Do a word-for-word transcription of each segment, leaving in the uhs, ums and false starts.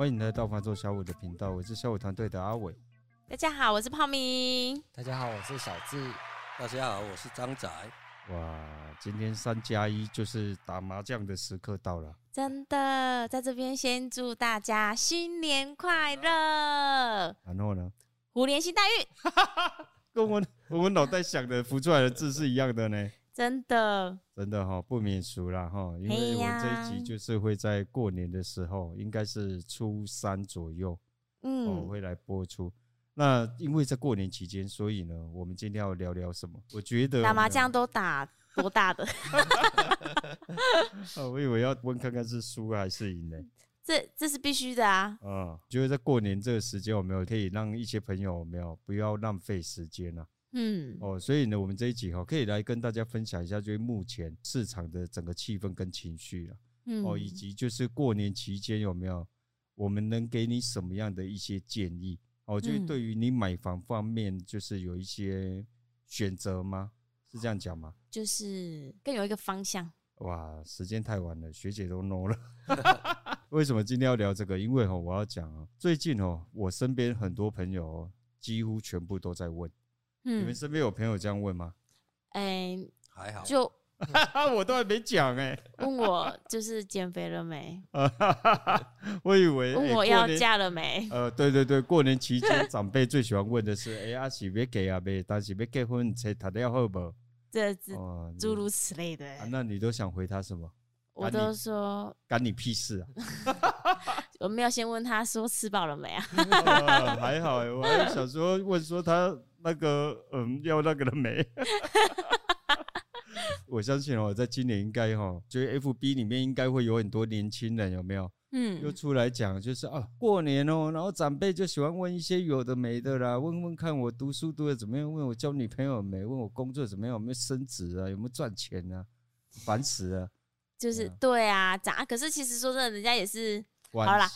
欢迎来到房仲小五的频道，我是小五团队的阿伟。大家好，我是泡明。大家好，我是小智。大家好，我是张仔。哇，今天三加一就是打麻将的时刻到了，真的，在这边先祝大家新年快乐。然后呢？虎年行大运，跟我我脑袋想的浮出来的字是一样的呢。真的，真的哈、哦，不免俗啦哈，因为我们这一集就是会在过年的时候，应该是初三左右，嗯，我、哦、会来播出。那因为在过年期间，所以呢，我们今天要聊聊什么？我觉得打麻将都打多大的、哦？我以为要问看看是输还是赢呢、欸。这这是必须的啊！嗯，觉得在过年这个时间，有没有可以让一些朋友有没有不要浪费时间啊？嗯哦，所以呢，我们这一集哈、哦，可以来跟大家分享一下，就是目前市场的整个气氛跟情绪了、啊，嗯哦，以及就是过年期间有没有我们能给你什么样的一些建议？哦，就是对于你买房方面，就是有一些选择吗？是这样讲吗？就是更有一个方向。哇，时间太晚了，学姐都 no 了。为什么今天要聊这个？因为、哦、我要讲、哦、最近、哦、我身边很多朋友、哦、几乎全部都在问。嗯、你们身边有朋友这样问吗？哎、欸，还好，就我都还没讲哎、欸。问我就是减肥了没？我以为问我要嫁了没？呃，对对对，过年期间长辈最喜欢问的是：哎、欸，阿、啊、是要嫁啊没？但是要结婚，车谈得要好不？这诸如此类的、欸啊。那你都想回他什么？我都说干你屁事啊！我们要先问他说吃饱了没啊？哦、还好、欸，我还想说问说他。那个嗯，要那个了没？我相信哦，在今年应该哈，就是 F B 里面应该会有很多年轻人，有没有？嗯，又出来讲，就是啊，过年哦，然后长辈就喜欢问一些有的没的啦，问问看我读书读的怎么样，问我交女朋友没，问我工作怎么样，有没有升职啊，有没有赚钱啊，烦死了。就是、嗯、对啊，长，可是其实说真的，人家也是好啦，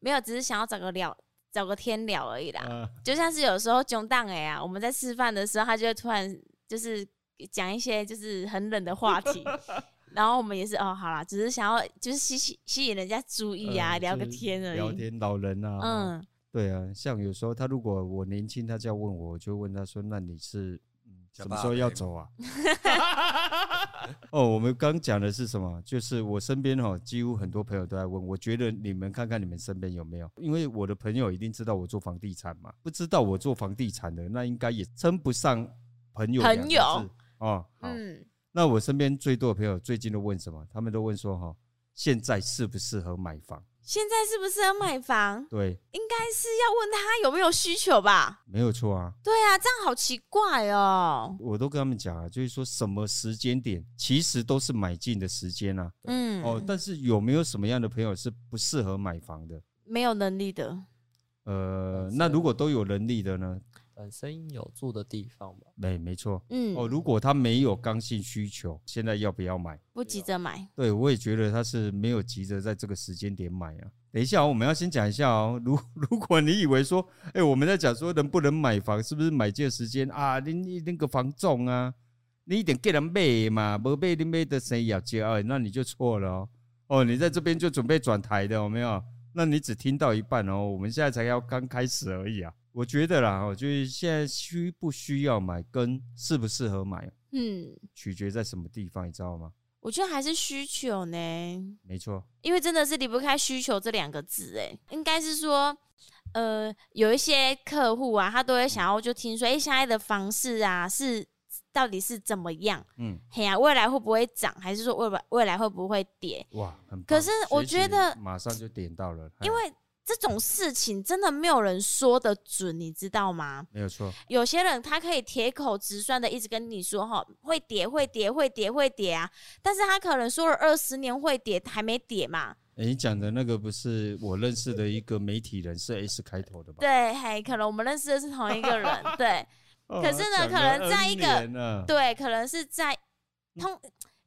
没有，只是想要找个聊。找个天聊而已啦，呃、就像是有时候窘档哎啊，我们在吃饭的时候，他就会突然就是讲一些就是很冷的话题，然后我们也是哦，好啦，只是想要就是吸吸引人家注意啊，呃、聊个天而已。聊天老人啊，嗯，对啊，像有时候他如果我年轻，他就要问我，我就问他说：“那你是、嗯、什么时候要走啊？”哦，我们刚讲的是什么？就是我身边哈、哦，几乎很多朋友都在问，我觉得你们看看你们身边有没有？因为我的朋友一定知道我做房地产嘛，不知道我做房地产的，那应该也称不上朋友。朋友哦，好，嗯，那我身边最多的朋友最近都问什么？他们都问说哈、哦，现在适不适合买房？现在适不适合买房？对，应该是要问他有没有需求吧？没有错啊。对啊，这样好奇怪哦。我都跟他们讲啊，就是说什么时间点其实都是买进的时间啊。嗯。哦，但是有没有什么样的朋友是不适合买房的？没有能力的。呃，那如果都有能力的呢？本身有住的地方吧。对，没错。嗯。哦，如果他没有刚性需求，现在要不要买？不急着买。对，我也觉得他是没有急着在这个时间点买啊。等一下、哦、我们要先讲一下哦。如如果你以为说，哎、欸，我们在讲说能不能买房，是不是买这时间啊？你那个房仲啊，你一定给人买嘛，不买你买的生意要接二，那你就错了哦。哦，你在这边就准备转台的，有没有？那你只听到一半哦，我们现在才要刚开始而已啊。我觉得啦，我就是现在需不需要买跟适不适合买，嗯，取决在什么地方，你知道吗？我觉得还是需求呢。没错，因为真的是离不开需求这两个字，哎，应该是说，呃，有一些客户啊，他都会想要就听说，哎、欸，现在的房市啊是。到底是怎么样？嗯，嘿呀、啊，未来会不会涨，还是说未来未来会不会跌？哇，很棒！可是我觉得马上就点到了，因为这种事情真的没有人说得准，你知道吗？没有错，有些人他可以铁口直断的一直跟你说，哈，会跌，会跌，会跌，会跌啊！但是他可能说了二十年会跌，还没跌嘛。欸、你讲的那个不是我认识的一个媒体人，是 S 开头的吧？对，嘿，可能我们认识的是同一个人，对。可是呢，哦、可能在一个对，可能是在通，咦、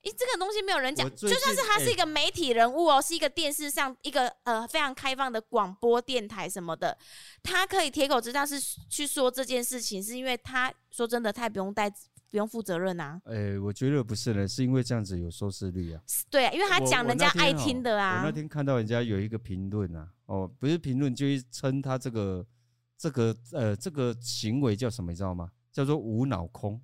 欸，这个东西没有人讲，就算是他是一个媒体人物哦，欸、是一个电视上一个呃非常开放的广播电台什么的，他可以铁口直断是去说这件事情，是因为他说真的，他也不用带不用负责任啊。哎、欸，我觉得不是的，是因为这样子有收视率啊。对啊，因为他讲人家爱听的啊。我, 我, 那 天,、哦、我那天看到人家有一个评论啊，哦，不是评论，就是称他这个这个呃这个行为叫什么，你知道吗？叫做无脑空。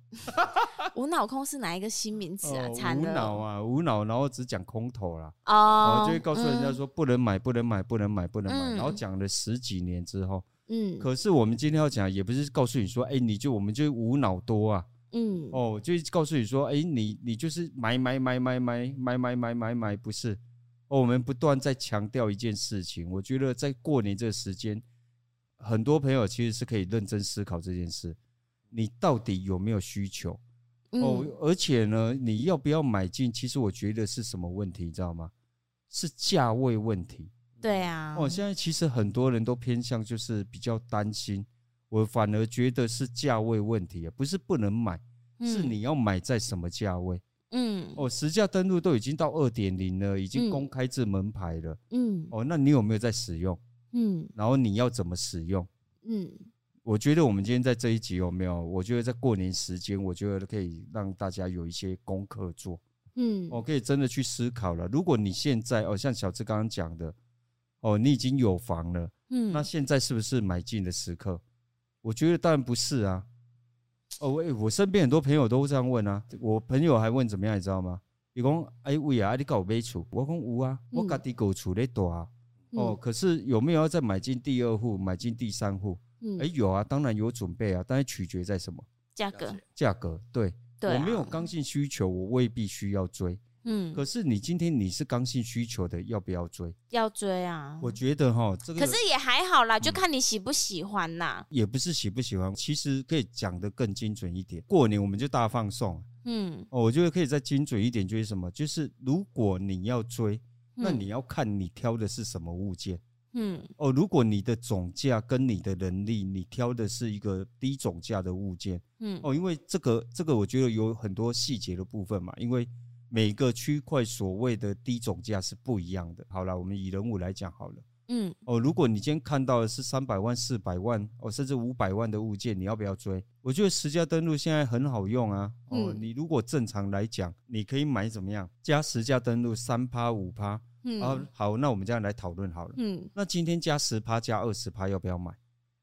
无脑空是哪一个新名词啊？哦、无脑啊，无脑，然后只讲空头啦。哦，就会告诉人家说、嗯、不能买，不能买，不能买，不能买，嗯、然后讲了十几年之后。嗯，可是我们今天要讲，也不是告诉你说，哎、欸，你就我们就无脑多啊，嗯，哦，就告诉你说，哎、欸，你你就是买买买买买买买买买买，不是，哦，我们不断在强调一件事情，我觉得在过年这个时间，很多朋友其实是可以认真思考这件事，你到底有没有需求？嗯、哦，而且呢，你要不要买进？其实我觉得是什么问题，你知道吗？是价位问题。对啊，哦，现在其实很多人都偏向就是比较担心，我反而觉得是价位问题、啊、不是不能买、嗯，是你要买在什么价位？嗯，哦，实价登录都已经到 二点零 了，已经公开制门牌了，嗯，哦，那你有没有在使用？嗯，然后你要怎么使用？嗯，我觉得我们今天在这一集有没有？我觉得在过年时间，我觉得可以让大家有一些功课做，嗯，我、哦、可以真的去思考了。如果你现在哦，像小智刚刚讲的。哦，你已经有房了，嗯，那现在是不是买进的时刻？我觉得当然不是啊。哦，欸、我身边很多朋友都这样问啊，我朋友还问怎么样，你知道吗？他说：“哎、欸，喂啊，你有买厝？”我说：“有啊，我自己有厝在住啊。嗯”哦，可是有没有要再买进第二户、买进第三户？嗯，哎、欸，有啊，当然有准备啊，但是取决在什么？价格，价格，对，对、啊，我没有刚性需求，我未必需要追。嗯，可是你今天你是刚性需求的，要不要追？要追啊！我觉得齁、這個、可是也还好啦、嗯，就看你喜不喜欢啦。也不是喜不喜欢，其实可以讲得更精准一点。过年我们就大放送，嗯，哦，我觉得可以再精准一点，就是什么？就是如果你要追，嗯、那你要看你挑的是什么物件，嗯，哦，如果你的总价跟你的能力，你挑的是一个低总价的物件，嗯，哦，因为这个这个我觉得有很多细节的部分嘛，因为。每个区块所谓的低总价是不一样的。好啦，我们以人物来讲好了。嗯，哦，如果你今天看到的是三百万、四百万，哦，甚至五百万的物件，你要不要追？我觉得实价登录现在很好用啊。哦，嗯、你如果正常来讲，你可以买怎么样？加实价登录三趴、五趴。嗯，啊，好，那我们这样来讨论好了。嗯，那今天加十趴、加二十趴要不要买？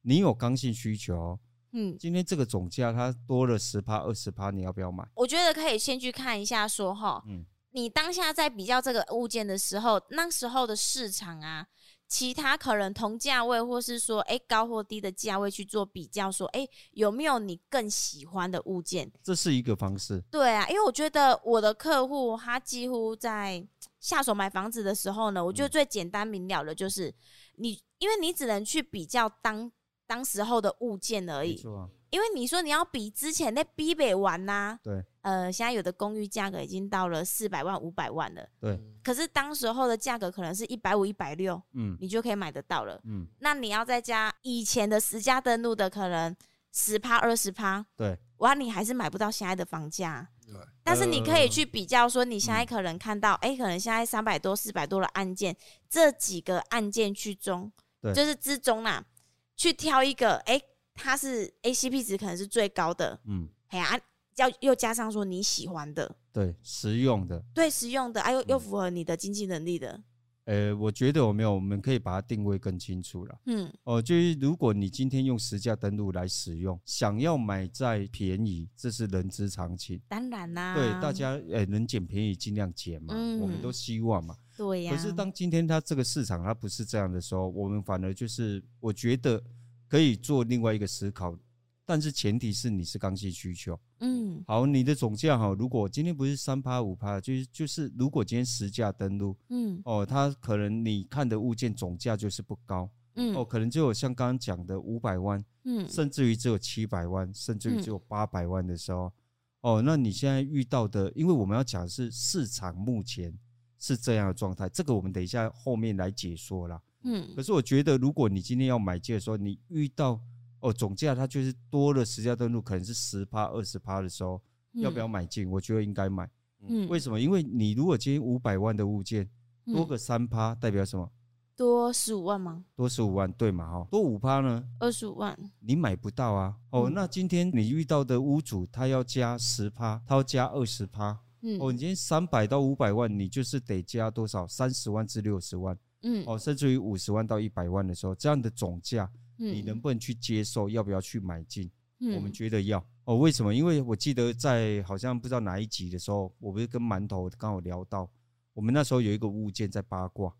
你有刚性需求、哦。嗯，今天这个总价它多了 百分之十、百分之二十， 你要不要买？我觉得可以先去看一下说齁、嗯、你当下在比较这个物件的时候，那时候的市场啊，其他可能同价位或是说、欸、高或低的价位去做比较说、欸、有没有你更喜欢的物件，这是一个方式。对啊，因为我觉得我的客户他几乎在下手买房子的时候呢，我觉得最简单明了的就是、嗯、你因为你只能去比较当当时候的物件而已、啊、因为你说你要比之前在比北玩啊，对，呃，现在有的公寓价格已经到了四百万、五百万了，对。可是当时候的价格可能是一百五、一百六，嗯，你就可以买得到了，嗯。那你要再加以前的实价登录的可能十趴、二十趴，对，哇，你还是买不到现在的房价，对。但是你可以去比较说，你现在可能看到，哎、嗯欸，可能现在三百多、四百多的案件，这几个案件去中，对，就是之中啦、啊。去挑一个，哎、欸，它是 A C P 值可能是最高的，嗯，哎呀、啊，要又加上说你喜欢的，对，实用的，对，实用的，哎、啊，又、嗯、又符合你的经济能力的。呃，我觉得我没有，我们可以把它定位更清楚了，嗯，哦、呃，就是如果你今天用实价登录来使用，想要买在便宜，这是人之常情，当然啦，对，大家呃能捡便宜尽量捡嘛、嗯，我们都希望嘛。对呀、啊，可是当今天它这个市场它不是这样的时候，我们反而就是我觉得可以做另外一个思考，但是前提是你是刚性需求。嗯，好，你的总价哈，如果今天不是 百分之三、百分之五， 就是就是如果今天实价登录，嗯，哦，它可能你看的物件总价就是不高，嗯，哦，可能就有像刚刚讲的五百万，嗯，甚至于只有七百万，甚至于只有八百万的时候，嗯、哦，那你现在遇到的，因为我们要讲的是市场目前。是这样的状态，这个我们等一下后面来解说啦。嗯，可是我觉得，如果你今天要买进的时候，你遇到哦总价它就是多了实价登录，可能是十趴、二十趴的时候、嗯，要不要买进？我觉得应该买。嗯，为什么？因为你如果今天五百万的物件多个三趴，代表什么？多十五万吗？多十五万，对嘛哈？多五趴呢？二十五万，你买不到啊。哦，嗯、那今天你遇到的屋主，他要加十趴，他要加二十趴。嗯，哦，你今天三百到五百万，你就是得加多少？三十万至六十万。嗯，哦，甚至于五十万到一百万的时候，这样的总价，嗯、你能不能去接受？要不要去买进？嗯、我们觉得要。哦，为什么？因为我记得在好像不知道哪一集的时候，我不是跟馒头刚好聊到，我们那时候有一个物件在八卦。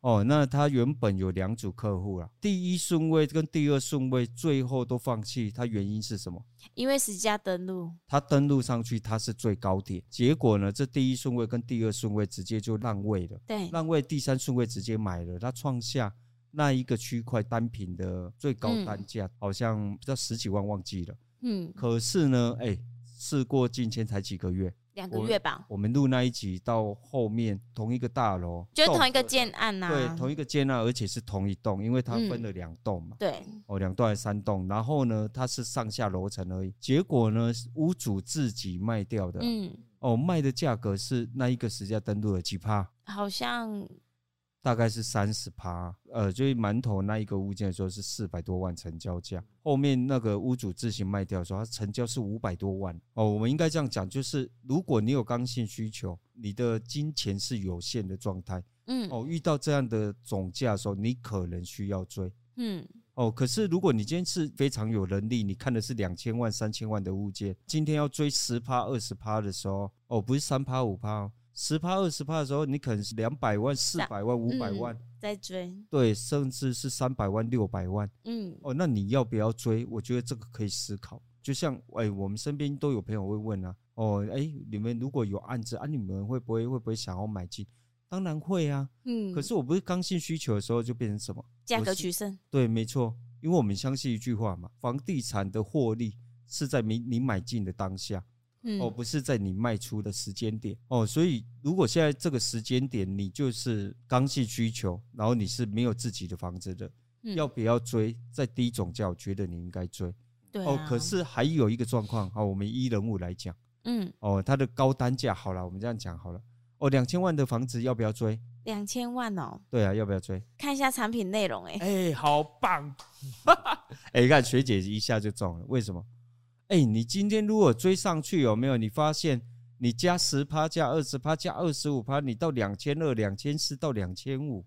哦，那他原本有两组客户啦，第一顺位跟第二顺位最后都放弃，他原因是什么？因为实价登录，他登录上去他是最高点，结果呢，这第一顺位跟第二顺位直接就让位了，对，让位第三顺位直接买了，他创下那一个区块单品的最高单价，嗯、好像不知道十几万忘记了，嗯，可是呢，哎、欸，事过境迁才几个月。两个月吧，我们录那一集到后面同一个大楼，就是同一个建案啊，对，同一个建案，而且是同一栋，因为它分了两栋嘛，嗯、对，哦，两栋还是三栋，然后呢，它是上下楼层而已。结果呢，屋主自己卖掉的，嗯，哦，卖的价格是那一个实价登录的几趴，好像大概是三十趴，呃，就是馒头那一个物件的时候是四百多万成交价，后面那个屋主自行卖掉的时候，它成交是五百多万。哦，我们应该这样讲，就是如果你有刚性需求，你的金钱是有限的状态，嗯，哦，遇到这样的总价的时候，你可能需要追，嗯，哦，可是如果你今天是非常有能力，你看的是两千万、三千万的物件，今天要追十趴、二十趴的时候，哦，不是三趴、五趴。十趴二十趴的时候，你可能是两百万、四百万、五百万、嗯、在追，对，甚至是三百万、六百万，嗯，哦，那你要不要追？我觉得这个可以思考。就像哎、欸，我们身边都有朋友会问啊，哦，哎、欸，你们如果有案子啊，你们会不会会不会想要买进？当然会啊，嗯，可是我不是刚性需求的时候就变成什么？价格取胜，对，没错，因为我们相信一句话嘛，房地产的获利是在你买进的当下。嗯、哦，不是在你卖出的时间点哦，所以如果现在这个时间点你就是刚性需求，然后你是没有自己的房子的，嗯、要不要追？在低总价，我觉得你应该追。对、啊、哦，可是还有一个状况啊，我们依人物来讲，嗯，哦，它的高单价好了，我们这样讲好了，哦，两千万的房子要不要追？两千万哦，对啊，要不要追？看一下产品内容、欸，哎，哎，好棒，哎，看学姐一下就中了，为什么？哎、欸，你今天如果追上去有没有？你发现你加 百分之十 加 百分之二十 加 百分之二十五 你到两千二 两千四到两千五，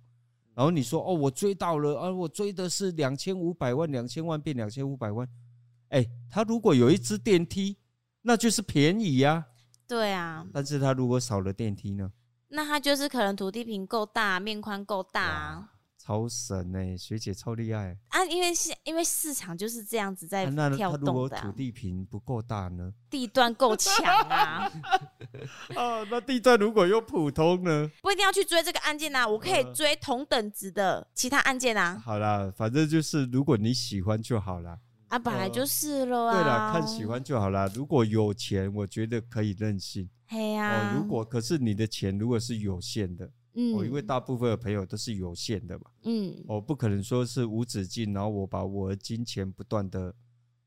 然后你说哦我追到了啊，我追的是两千五百万，两千万变两千五百万，哎、欸，他如果有一支电梯那就是便宜啊，对啊，但是他如果少了电梯呢，那他就是可能土地坪够大，面宽够大啊，超神欸，学姐超厉害、欸、啊！因为因为市场就是这样子在跳动的、啊啊。那他如果土地坪不够大呢？地段够强啊！哦，那地段如果又普通呢？不一定要去追这个案件啊，我可以追同等值的其他案件啊。呃、好啦，反正就是如果你喜欢就好啦。啊，本来就是了啊。呃、对啦，看喜欢就好啦。如果有钱，我觉得可以任性。嘿啊、呃、如果可是你的钱如果是有限的。嗯、哦，因为大部分的朋友都是有限的嘛，嗯，我、哦、不可能说是无止境，然后我把我的金钱不断的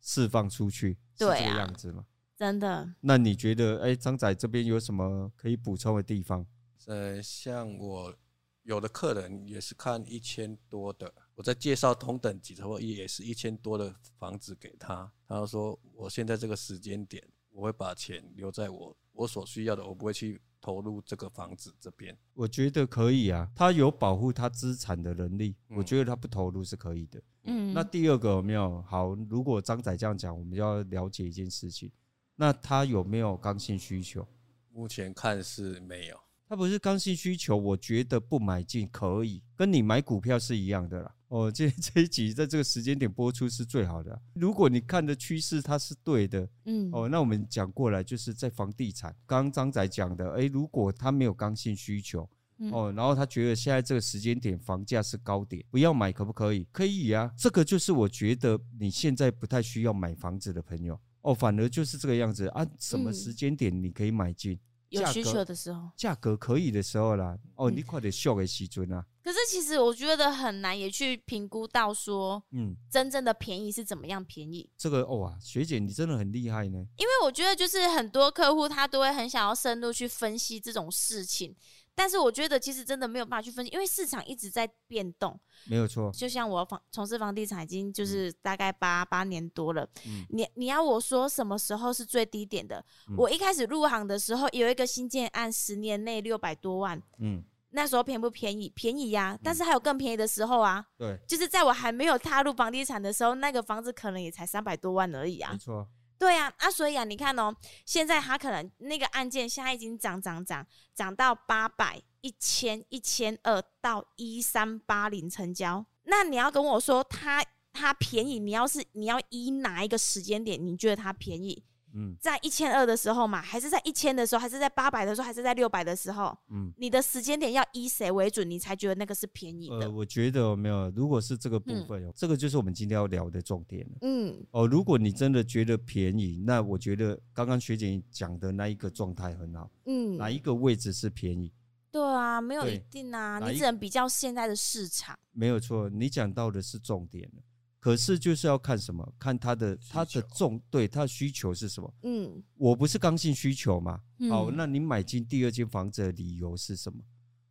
释放出去，对、啊、是这个样子嘛，真的。那你觉得，哎、欸，张仔这边有什么可以补充的地方？呃，像我有的客人也是看一千多的，我在介绍同等级的时候也是一千多的房子给他，他说我现在这个时间点，我会把钱留在我我所需要的，我不会去。投入这个房子这边，我觉得可以啊，他有保护他资产的能力、嗯、我觉得他不投入是可以的。嗯，那第二个有没有？好，如果张仔这样讲，我们要了解一件事情，那他有没有刚性需求？目前看是没有，他不是刚性需求，我觉得不买进可以，跟你买股票是一样的啦。哦，今天这一集在这个时间点播出是最好的、啊。如果你看的趋势它是对的，嗯，哦，那我们讲过来就是在房地产，刚刚张仔讲的，哎、欸，如果他没有刚性需求，嗯、哦，然后他觉得现在这个时间点房价是高点，不要买可不可以？可以啊，这个就是我觉得你现在不太需要买房子的朋友，哦，反而就是这个样子啊，什么时间点你可以买进？嗯，有需求的时候，价格可以的时候啦。哦，你快点秀给西尊啊！可是其实我觉得很难也去评估到说，嗯，真正的便宜是怎么样便宜。嗯、这个哦啊，学姐你真的很厉害呢。因为我觉得就是很多客户他都会很想要深入去分析这种事情，但是我觉得其实真的没有办法去分析，因为市场一直在变动。没有错。就像我房从事房地产已经就是大概八、嗯、八年多了，嗯、你你要我说什么时候是最低点的？嗯、我一开始入行的时候有一个新建案，十年内六百多万，嗯。那时候便不便宜？便宜呀、啊，但是还有更便宜的时候啊。对、嗯，就是在我还没有踏入房地产的时候，那个房子可能也才三百多万而已啊。没错。对啊，啊，所以啊，你看哦，现在它可能那个案件现在已经涨涨涨涨到八百、一千、一千二到一三八零成交。那你要跟我说它它便宜，你要是你要依哪一个时间点，你觉得它便宜？嗯、在一千二的时候嘛，还是在一千的时候，还是在八百的时候，还是在六百的时候，嗯，你的时间点要依谁为准，你才觉得那个是便宜的？呃，我觉得、哦、没有，如果是这个部分、哦嗯，这个就是我们今天要聊的重点了。嗯，哦，如果你真的觉得便宜，那我觉得刚刚学姐讲的那一个状态很好。嗯，哪一个位置是便宜？对啊，没有一定啊，你只能比较现在的市场。没有错，你讲到的是重点了。可是就是要看什么，看他的他的重对他的需求是什么。嗯，我不是刚性需求嘛。嗯、好，那你买进第二间房子的理由是什么？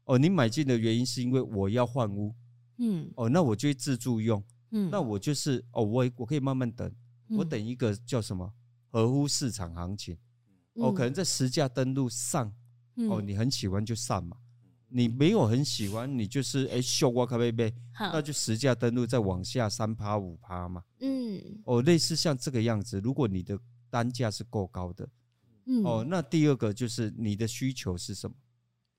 哦，你买进的原因是因为我要换屋。嗯，哦，那我就自住用。嗯，那我就是哦，我我可以慢慢等，嗯、我等一个叫什么合乎市场行情。嗯、哦，可能在实价登录上、嗯，哦，你很喜欢就上嘛。你没有很喜欢，你就是哎秀我咖啡杯，那就实价登录再往下三趴五趴嘛。嗯，哦，类似像这个样子。如果你的单价是够高的，嗯，哦，那第二个就是你的需求是什么？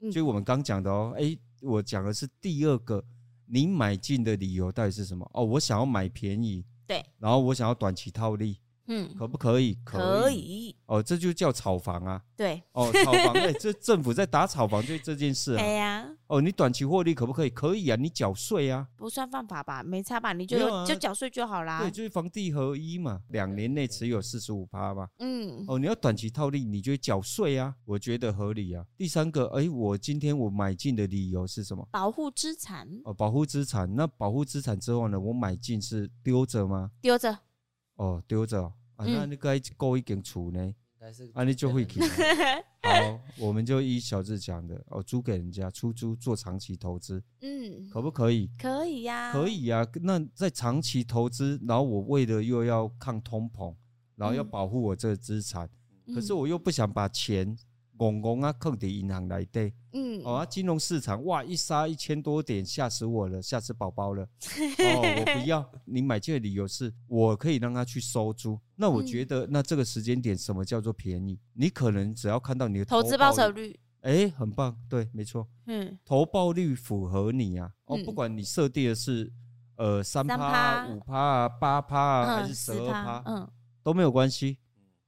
嗯、所以我们刚讲的哦，哎、欸，我讲的是第二个，你买进的理由到底是什么？哦，我想要买便宜，对，然后我想要短期套利。嗯，可不可以？可以，可以哦，这就叫炒房啊。对，哦，炒房，哎、欸，这政府在打炒房，就这件事啊。对呀、啊。哦，你短期获利可不可以？可以啊，你缴税啊，不算犯法吧？没差吧？你就、啊、就缴税就好啦。对，就是房地合一嘛，两年内持有四十五趴嘛。嗯。哦，你要短期套利，你就缴税啊，我觉得合理啊。第三个，哎、欸，我今天我买进的理由是什么？保护资产。哦，保护资产。那保护资产之后呢？我买进是丢着吗？丢着。哦，丢着、哦啊嗯、那你该够一间厝呢？啊，你就会去。好，我们就依小智讲的，哦，租给人家，出租做长期投资，嗯，可不可以？可以呀、啊，可以呀、啊。那在长期投资，然后我为了又要抗通膨，然后要保护我这个资产、嗯，可是我又不想把钱拱拱啊放在银行里面，嗯，哦，啊、金融市场哇一杀一千多点，吓死我了，吓死宝宝了。哦，我不要。你买进的理由是我可以让他去收租，那我觉得、嗯、那这个时间点什么叫做便宜？你可能只要看到你的投资报酬率，哎、欸，很棒，对，没错，嗯，投报率符合你啊，哦，嗯、不管你设定的是呃三趴、五趴、八趴还是十二趴，嗯，都没有关系。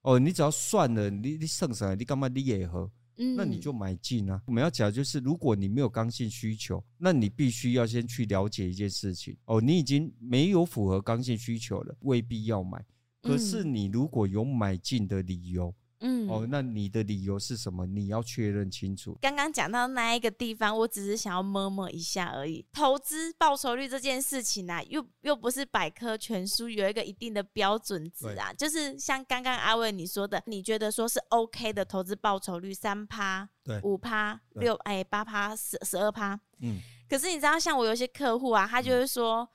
哦，你只要算了，你你剩什么？你干嘛你也合？嗯，那你就买进啊。我们要讲就是，如果你没有刚性需求，那你必须要先去了解一件事情。哦，你已经没有符合刚性需求了，未必要买。可是你如果有买进的理由，嗯，哦，那你的理由是什么？你要确认清楚。刚刚讲到那一个地方，我只是想要摸摸一下而已。投资报酬率这件事情啊，又又不是百科全书，有一个一定的标准值啊。就是像刚刚阿伟你说的，你觉得说是 OK 的投资报酬率三趴、五趴、六哎八趴、十十二趴，嗯。可是你知道，像我有些客户啊，他就会说，嗯、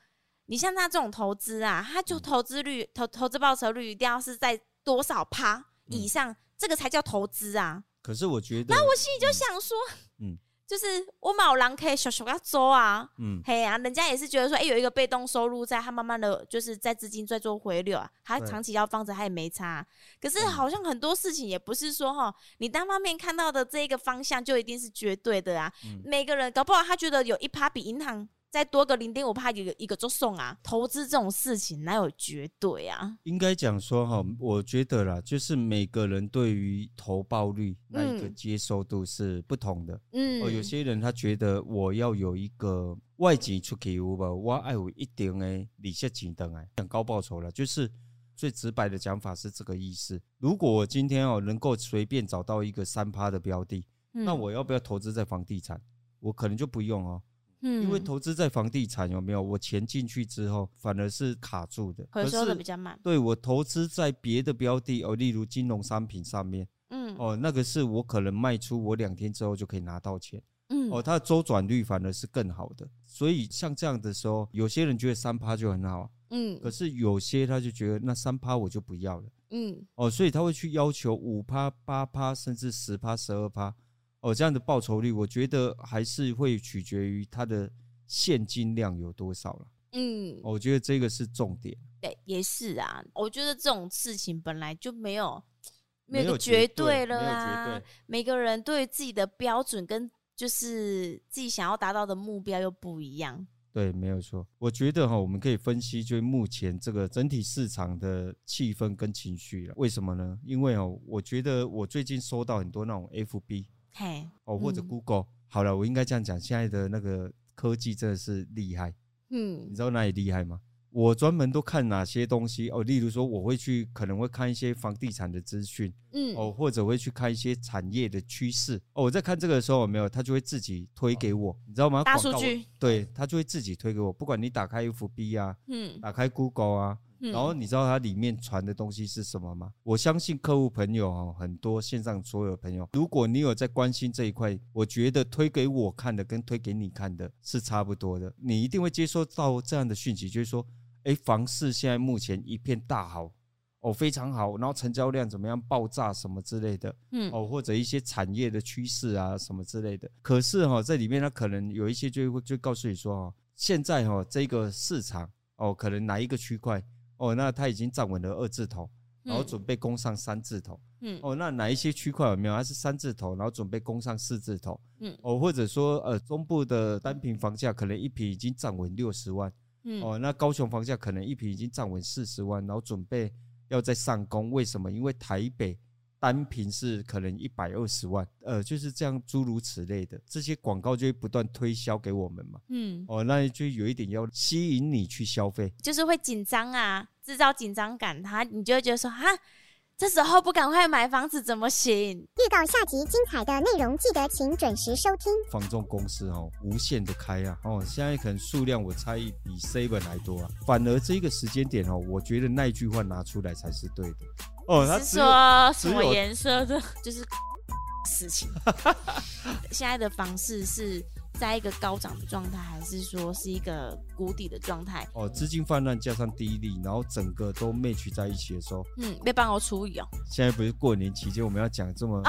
你像他这种投资啊，他就投资率、嗯、投投资报酬率一定要是在多少趴？以上、嗯、这个才叫投资啊！可是我觉得，那我心里就想说，嗯，就是我冇人可以小小个做啊，嗯，嘿啊，人家也是觉得说，哎、欸，有一个被动收入在，在他慢慢的就是在资金在做回流啊，他长期要放着，他也没差、啊。可是好像很多事情也不是说哈，你单方面看到的这个方向就一定是绝对的啊。嗯、每个人搞不好他觉得有一趴比银行再多个零点五趴，有一个就送啊。投资这种事情哪有绝对啊？应该讲说哈，我觉得啦，就是每个人对于投报率那一个接受度是不同的。嗯，哦，有些人他觉得我要有一个外籍出去有吧，我爱有一定的利息钱回来，讲高报酬了，就是最直白的讲法是这个意思。如果我今天哦能够随便找到一个三趴的标的、嗯，那我要不要投资在房地产？我可能就不用哦。嗯，因为投资在房地产有没有，我钱进去之后反而是卡住的，回收的比较慢。对，我投资在别的标的、哦、例如金融商品上面，嗯，哦，那个是我可能卖出，我两天之后就可以拿到钱，嗯，哦，它的周转率反而是更好的。所以像这样的时候，有些人觉得 百分之三 就很好，嗯，可是有些他就觉得那 百分之三 我就不要了，嗯，哦，所以他会去要求 百分之五、 百分之八 甚至 百分之十、 百分之十二，哦，这样的报酬率我觉得还是会取决于它的现金量有多少啦。嗯，哦，我觉得这个是重点。对，也是啊，我觉得这种事情本来就没有没有绝对了啊，没有绝对，每个人对自己的标准跟就是自己想要达到的目标又不一样。对，没有错。我觉得我们可以分析就是目前这个整体市场的气氛跟情绪了。为什么呢？因为我觉得我最近收到很多那种 F B 嘿、哦、或者 Google、嗯、好了，我应该这样讲，现在的那个科技真的是厉害。嗯，你知道哪里厉害吗？我专门都看哪些东西哦？例如说我会去可能会看一些房地产的资讯，嗯，哦，或者会去看一些产业的趋势。哦，我在看这个的时候，有没有他就会自己推给我、哦、你知道吗？大数据。对，他就会自己推给我，不管你打开 F B 啊，嗯，打开 Google 啊、嗯、然后你知道它里面传的东西是什么吗？我相信客户朋友、哦、很多线上所有的朋友，如果你有在关心这一块，我觉得推给我看的跟推给你看的是差不多的，你一定会接收到这样的讯息，就是说哎，房市现在目前一片大好哦，非常好，然后成交量怎么样爆炸什么之类的，嗯，哦，或者一些产业的趋势啊什么之类的。可是、哦、在里面它可能有一些就会就告诉你说、哦、现在、哦、这个市场哦，可能哪一个区块哦，那它已经站稳了二字头，然后准备攻上三字头，嗯，哦，那哪一些区块有没有它是三字头，然后准备攻上四字头，嗯，哦，或者说呃中部的单坪房价可能一坪已经站稳六十万。嗯、哦，那高雄房价可能一坪已经站稳四十万，然后准备要再上攻。为什么？因为台北单坪是可能一百二十万，呃，就是这样诸如此类的，这些广告就会不断推销给我们嘛。嗯，哦，那就有一点要吸引你去消费，就是会紧张啊，制造紧张感，他你就会觉得说哈。这时候不赶快买房子怎么行？预告下集精彩的内容，记得请准时收听。房仲公司、哦、无限的开啊，哦，现在可能数量我猜比 Seven 还多啊。反而这个时间点、哦、我觉得那一句话拿出来才是对的。哦，他是说什么颜色的？就是事情。现在的房市是在一个高涨的状态，还是说是一个谷底的状态？哦，资金泛滥加上低利，然后整个都 match 在一起的时候，嗯，别帮我处理哦。现在不是过年期间，我们要讲这么。